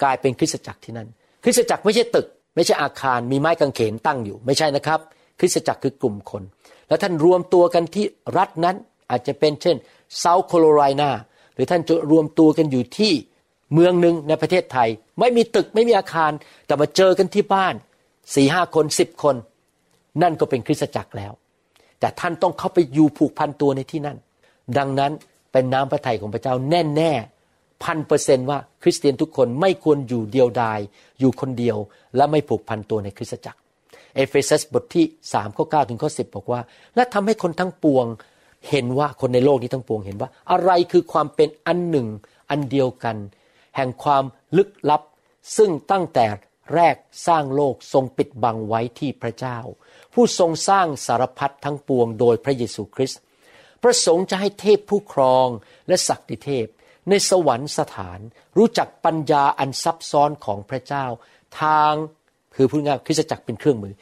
กลายเป็นคริสตจักรที่นั่นคริสตจักรไม่ใช่ตึกไม่ใช่อาคารมีไม้กางเขนตั้งอยู่ไม่ใช่นะครับคริสตจักรคือกลุ่มคนแล้วท่านรวมตัวกันที่รัฐนั้นอาจจะเป็นเช่นเซาท์แคโรไลนาหรือท่านจะรวมตัวกันอยู่ที่เมืองนึงในประเทศไทยไม่มีตึกไม่มีอาคารแต่มาเจอกันที่บ้าน 4-5 คน 10 คนนั่นก็เป็นคริสตจักรแล้วแต่ท่านต้องเข้าไปอยู่ผูกพันตัวในที่นั่นดังนั้นเป็นน้ำพระทัยของพระเจ้าแน่ๆ 100% ว่าคริสเตียนทุกคนไม่ควรอยู่เดียวดายอยู่คนเดียวและไม่ผูกพันตัวในคริสตจักรเอเฟซัสบทที่3ข้อ9ถึงข้อ10บอกว่าและทำให้คนทั้งปวงเห็นว่าคนในโลกนี้ทั้งปวงเห็นว่าอะไรคือความเป็นอันหนึ่งอันเดียวกันแห่งความลึกลับซึ่งตั้งแต่แรกสร้างโลกทรงปิดบังไว้ที่พระเจ้าผู้ทรงสร้างสารพัดทั้งปวงโดยพระเยซูคริสต์ประสงค์จะให้เทพผู้ครองและศักดิเทพในสวรรคสถานรู้จักปัญญาอันซับซ้อนของพระเจ้าทางคือพูดง่ายคริสตจักรเป็นเครื่องมือ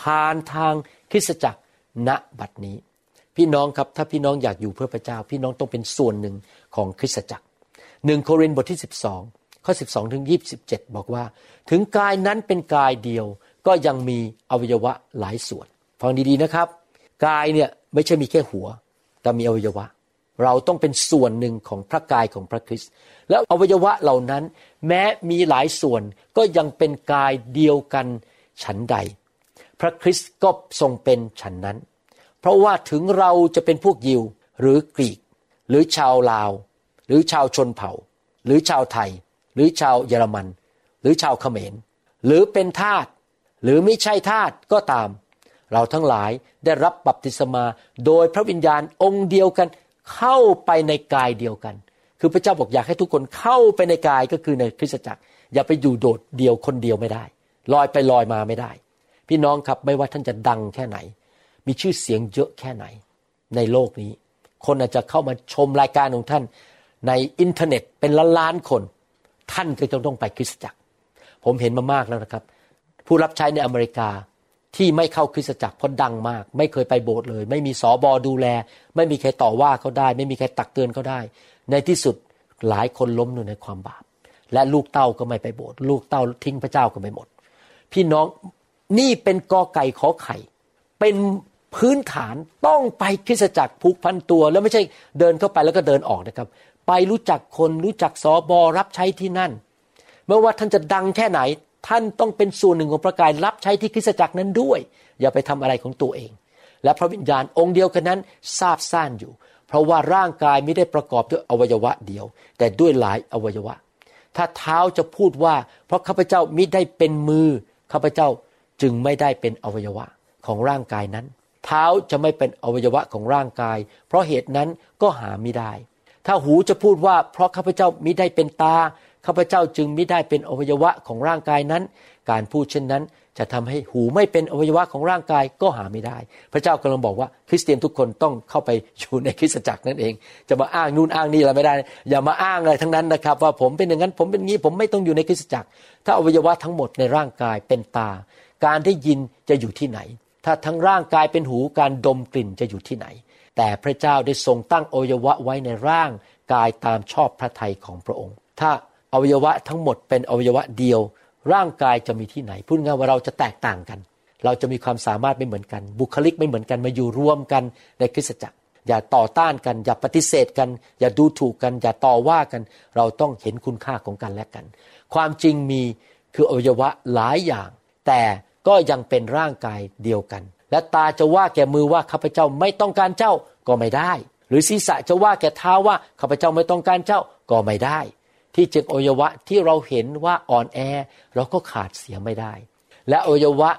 ผ่านทางคริสตจักรณบัดนี้พี่น้องครับถ้าพี่น้องอยากอยู่เพื่อพระเจ้าพี่น้องต้องเป็นส่วนหนึ่งของคริสตจักร1โครินธ์บทที่12ข้อ12ถึง27บอกว่าถึงกายนั้นเป็นกายเดียวก็ยังมีอวัยวะหลายส่วนฟังดีๆนะครับกายเนี่ยไม่ใช่มีแค่หัวแต่มีอวัยวะเราต้องเป็นส่วนหนึ่งของพระกายของพระคริสต์แล้วอวัยวะเหล่านั้นแม้มีหลายส่วนก็ยังเป็นกายเดียวกันฉันใดพระคริสต์ก็ทรงเป็นฉันนั้นเพราะว่าถึงเราจะเป็นพวกยิวหรือกรีกหรือชาวลาวหรือชาวชนเผ่าหรือชาวไทยหรือชาวเยอรมันหรือชาวเขมรหรือเป็นทาสหรือไม่ใช่ทาสก็ตามเราทั้งหลายได้รับบัพติศมาโดยพระวิญญาณองค์เดียวกันเข้าไปในกายเดียวกันคือพระเจ้าบอกอยากให้ทุกคนเข้าไปในกายก็คือในคริสตจักรอย่าไปอยู่โดดเดียวคนเดียวไม่ได้ลอยไปลอยมาไม่ได้พี่น้องครับไม่ว่าท่านจะดังแค่ไหนมีชื่อเสียงเยอะแค่ไหนในโลกนี้คนอาจจะเข้ามาชมรายการของท่านในอินเทอร์เน็ตเป็นล้านๆคนท่านก็ต้องไปคริสตจักรผมเห็นมามากแล้วนะครับผู้รับใช้ในอเมริกาที่ไม่เข้าคริสตจักรเพราะดังมากไม่เคยไปโบสถ์เลยไม่มีสบดูแลไม่มีใครต่อว่าเขาได้ไม่มีใครตักเตือนเขาได้ในที่สุดหลายคนล้มอยู่ในความบาปและลูกเต้าก็ไม่ไปโบสถ์ลูกเต้าทิ้งพระเจ้าก็ไปหมดพี่น้องนี่เป็นกอไก่ขอไข่เป็นพื้นฐานต้องไปคริสตจักรผูกพันตัวแล้วไม่ใช่เดินเข้าไปแล้วก็เดินออกนะครับไปรู้จักคนรู้จักสบรับใช้ที่นั่นไม่ว่าท่านจะดังแค่ไหนท่านต้องเป็นส่วนหนึ่งของพระกายรับใช้ที่คริสตจักรนั้นด้วยอย่าไปทำอะไรของตัวเองและพระวิญญาณองค์เดียวกันนั้นซาบซ่านอยู่เพราะว่าร่างกายไม่ได้ประกอบด้วยอวัยวะเดียวแต่ด้วยหลายอวัยวะถ้าเท้าจะพูดว่าเพราะข้าพเจ้ามิได้เป็นมือข้าพเจ้าจึงไม่ได้เป็นอวัยวะของร่างกายนั้นเท้าจะไม่เป็นอวัยวะของร่างกายเพราะเหตุนั้นก็หามิได้ถ้าหูจะพูดว่าเพราะข้าพเจ้ามิได้เป็นตาข้าพเจ้าจึงไม่ได้เป็นอวัยวะของร่างกายนั้นการพูดเช่นนั้นจะทำให้หูไม่เป็นอวัยวะของร่างกายก็หาไม่ได้พระเจ้ากำลังบอกว่าคริสเตียนทุกคนต้องเข้าไปอยู่ในคริสตจักรนั่นเองจะมาอ้างนู่นอ้างนี่อะไรไม่ได้อย่ามาอ้างอะไรทั้งนั้นนะครับว่าผมเป็นอย่างนั้นผมเป็นงี้ผมไม่ต้องอยู่ในคริสตจักรถ้าอวัยวะทั้งหมดในร่างกายเป็นตาการได้ยินจะอยู่ที่ไหนถ้าทั้งร่างกายเป็นหูการดมกลิ่นจะอยู่ที่ไหนแต่พระเจ้าได้ทรงตั้งอวัยวะไว้ในร่างกายตามชอบพระทัยของพระองค์ถ้าอวัยวะทั้งหมดเป็นอวัยวะเดียวร่างกายจะมีที่ไหนพูดง่ายว่าเราจะแตกต่างกันเราจะมีความสามารถไม่เหมือนกันบุคลิกไม่เหมือนกันมาอยู่ร่วมกันในคริสตจักร อย่าต่อต้านกันอย่าปฏิเสธกันอย่าดูถูกกันอย่าต่อว่ากันเราต้องเห็นคุณค่าของกันและกันความจริงมีคืออวัยวะหลายอย่างแต่ก็ยังเป็นร่างกายเดียวกันและตาจะว่าแก่มือว่าข้าพเจ้าไม่ต้องการเจ้าก็ไม่ได้หรือศีรษะจะว่าแก่เท้าว่าข้าพเจ้าไม่ต้องการเจ้าก็ไม่ได้ที่จริงอวัยวะที่เราเห็นว่าอ่อนแอเราก็ขาดเสียไม่ได้และอวัยวะ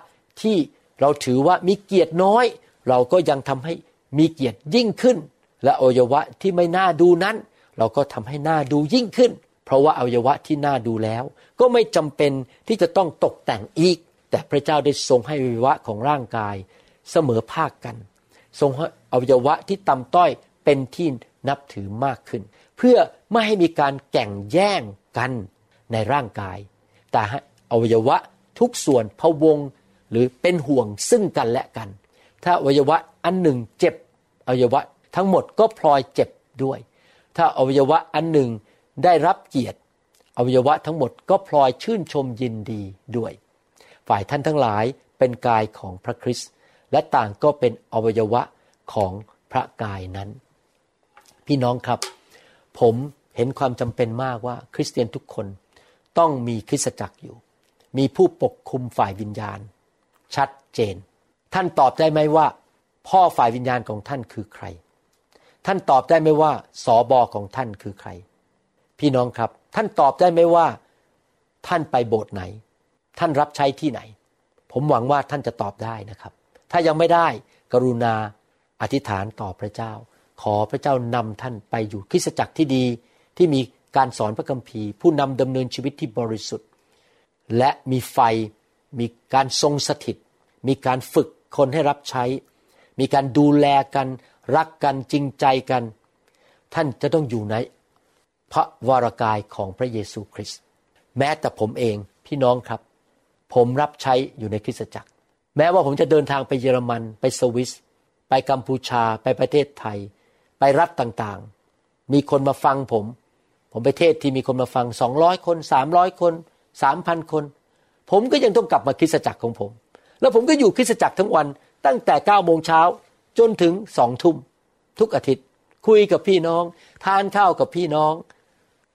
ที่เราถือว่ามีเกียรติน้อยเราก็ยังทำให้มีเกียรติยิ่งขึ้นและอวัยวะที่ไม่น่าดูนั้นเราก็ทำให้น่าดูยิ่งขึ้นเพราะว่าอวัยวะที่น่าดูแล้วก็ไม่จำเป็นที่จะต้องตกแต่งอีกแต่พระเจ้าได้ทรงให้อวัยวะของร่างกายเสมอภาคกันทรงให้อวัยวะที่ต่ำต้อยเป็นที่นับถือมากขึ้นเพื่อไม่ให้มีการแข่งแย่งกันในร่างกายแต่อวัยวะทุกส่วนพะวงหรือเป็นห่วงซึ่งกันและกันถ้าอวัยวะอันหนึ่งเจ็บอวัยวะทั้งหมดก็พลอยเจ็บด้วยถ้าอวัยวะอันหนึ่งได้รับเกียรติอวัยวะทั้งหมดก็พลอยชื่นชมยินดีด้วยฝ่ายท่านทั้งหลายเป็นกายของพระคริสต์และต่างก็เป็นอวัยวะของพระกายนั้นพี่น้องครับผมเห็นความจำเป็นมากว่าคริสเตียนทุกคนต้องมีคริสตจักรอยู่มีผู้ปกคุมฝ่ายวิญญาณชัดเจนท่านตอบได้ไหมว่าพ่อฝ่ายวิญญาณของท่านคือใครท่านตอบได้ไหมว่าสบของท่านคือใครพี่น้องครับท่านตอบได้ไหมว่าท่านไปโบสถ์ไหนท่านรับใช้ที่ไหนผมหวังว่าท่านจะตอบได้นะครับถ้ายังไม่ได้กรุณาอธิษฐานต่อพระเจ้าขอพระเจ้านำท่านไปอยู่คริสตจักรที่ดีที่มีการสอนพระคัมภีร์ผู้นำดำเนินชีวิตที่บริสุทธิ์และมีไฟมีการทรงสถิตมีการฝึกคนให้รับใช้มีการดูแลกันรักกันจริงใจกันท่านจะต้องอยู่ในพระวรกายของพระเยซูคริสต์แม้แต่ผมเองพี่น้องครับผมรับใช้อยู่ในคริสตจักรแม้ว่าผมจะเดินทางไปเยอรมันไปสวิสไปกัมพูชาไปประเทศไทยไปรัฐต่างๆมีคนมาฟังผมไปเทศที่มีคนมาฟัง200คน300คน 3,000 คนผมก็ยังต้องกลับมาคริสตจักรของผมแล้วผมก็อยู่คริสตจักรทั้งวันตั้งแต่ 9:00 น.จนถึง 2:00 น.ทุกอาทิตย์คุยกับพี่น้องทานข้าวกับพี่น้อง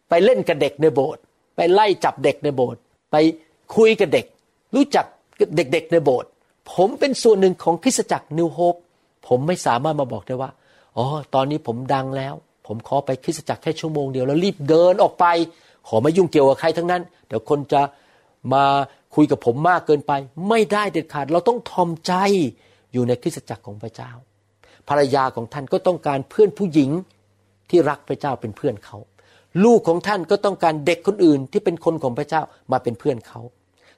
ไปเล่นกับเด็กในโบสถ์ไปไล่จับเด็กในโบสถ์ไปคุยกับเด็กรู้จักเด็กๆในโบสถ์ผมเป็นส่วนหนึ่งของคริสตจักร New Hope ผมไม่สามารถมาบอกได้ว่าอ๋อตอนนี้ผมดังแล้วผมขอไปคริสตจักรแค่ชั่วโมงเดียวแล้วรีบเดินออกไปขอไม่ยุ่งเกี่ยวกับใครทั้งนั้นเดี๋ยวคนจะมาคุยกับผมมากเกินไปไม่ได้เด็ดขาดเราต้องทอมใจอยู่ในคริสตจักรของพระเจ้าภรรยาของท่านก็ต้องการเพื่อนผู้หญิงที่รักพระเจ้าเป็นเพื่อนเขาลูกของท่านก็ต้องการเด็กคนอื่นที่เป็นคนของพระเจ้ามาเป็นเพื่อนเขา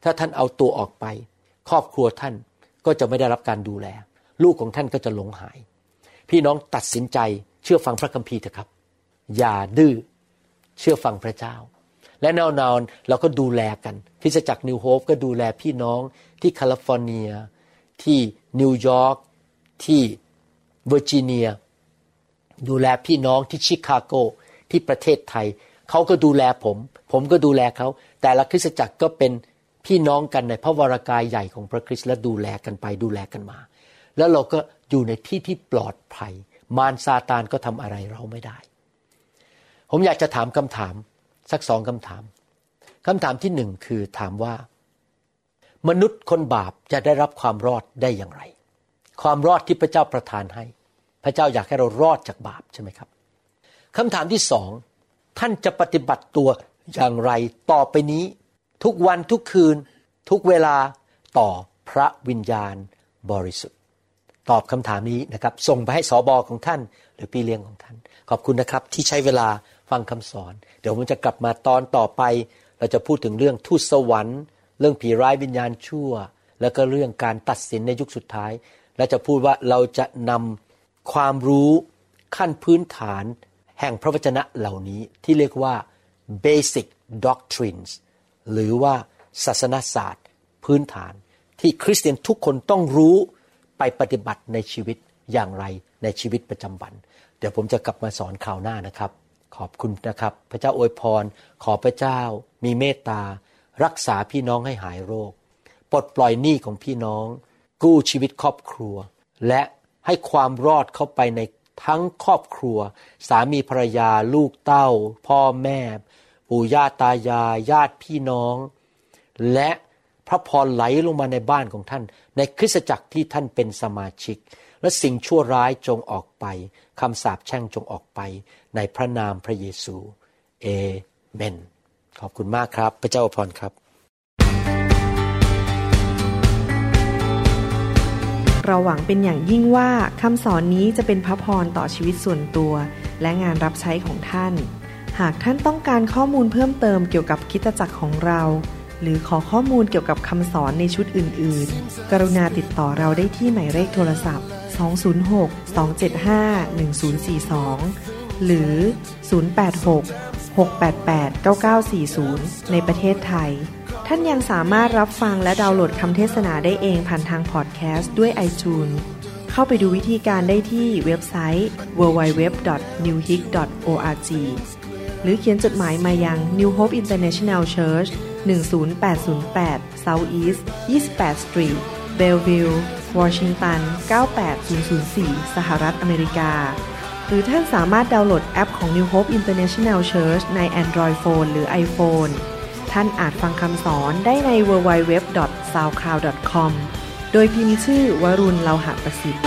ถ้าท่านเอาตัวออกไปครอบครัวท่านก็จะไม่ได้รับการดูแลลูกของท่านก็จะหลงหายพี่น้องตัดสินใจเชื่อฟังพระคัมภีร์เถอะครับอย่าดื้อเชื่อฟังพระเจ้าและแน่นอนเราก็ดูแลกันคริสตจักร New Hope ก็ดูแลพี่น้องที่แคลิฟอร์เนียที่นิวยอร์กที่เวอร์จิเนียดูแลพี่น้องที่ชิคาโกที่ประเทศไทยเขาก็ดูแลผมก็ดูแลเขาแต่ละคริสตจักรก็เป็นพี่น้องกันในพระวรกายใหญ่ของพระคริสต์และดูแลกันไปดูแลกันมาแล้วเราก็อยู่ในที่ที่ปลอดภัยมารซาตานก็ทำอะไรเราไม่ได้ผมอยากจะถามคำถามสักสองคำถามคำถามที่หนึ่งคือถามว่ามนุษย์คนบาปจะได้รับความรอดได้อย่างไรความรอดที่พระเจ้าประทานให้พระเจ้าอยากให้เรารอดจากบาปใช่ไหมครับคำถามที่สองท่านจะปฏิบัติตัวอย่างไรต่อไปนี้ทุกวันทุกคืนทุกเวลาต่อพระวิญญาณบริสุทธิ์ตอบคำถามนี้นะครับส่งไปให้สบของท่านหรือพี่เลี้ยงของท่านขอบคุณนะครับที่ใช้เวลาฟังคำสอนเดี๋ยวผมจะกลับมาตอนต่อไปเราจะพูดถึงเรื่องทูตสวรรค์เรื่องผีร้ายวิญญาณชั่วแล้วก็เรื่องการตัดสินในยุคสุดท้ายและจะพูดว่าเราจะนำความรู้ขั้นพื้นฐานแห่งพระวจนะเหล่านี้ที่เรียกว่า basic doctrines หรือว่าศาสนศาสตร์พื้นฐานที่คริสเตียนทุกคนต้องรู้ไปปฏิบัติในชีวิตอย่างไรในชีวิตประจำวันเดี๋ยวผมจะกลับมาสอนคราวหน้านะครับขอบคุณนะครับพระเจ้าอวยพรขอพระเจ้ามีเมตตารักษาพี่น้องให้หายโรคปลดปล่อยหนี้ของพี่น้องกู้ชีวิตครอบครัวและให้ความรอดเข้าไปใน ทั้งครอบครัวสามีภรรยาลูกเต้าพ่อแม่ปู่ย่าตายายญาติพี่น้องและพระพรไหลลงมาในบ้านของท่านในคริสตจักรที่ท่านเป็นสมาชิกและสิ่งชั่วร้ายจงออกไปคำสาปแช่งจงออกไปในพระนามพระเยซูเอเมนขอบคุณมากครับพระเจ้าอวยพรครับเราหวังเป็นอย่างยิ่งว่าคำสอนนี้จะเป็นพระพรต่อชีวิตส่วนตัวและงานรับใช้ของท่านหากท่านต้องการข้อมูลเพิ่มเติมเกี่ยวกับคริสตจักรของเราหรือขอข้อมูลเกี่ยวกับคำสอนในชุดอื่นๆกรุณาติดต่อเราได้ที่หมายเลขโทรศัพท์206-275-1042หรือ086-688-9940ในประเทศไทยท่านยังสามารถรับฟังและดาวน์โหลดคำเทศนาได้เองผ่านทางพอดแคสต์ด้วย iTunes เข้าไปดูวิธีการได้ที่เว็บไซต์ www.newhope.org หรือเขียนจดหมายมายัง New Hope International Church 10808 South East 28th Street Bellevue Washington 98004 สหรัฐอเมริกาหรือท่านสามารถดาวน์โหลดแอปของ New Hope International Church ใน Android Phone หรือ iPhoneท่านอาจฟังคำสอนได้ใน www.soundcloud.com โดยพิมพ์ชื่อวรุณเลาหะประสิทธิ์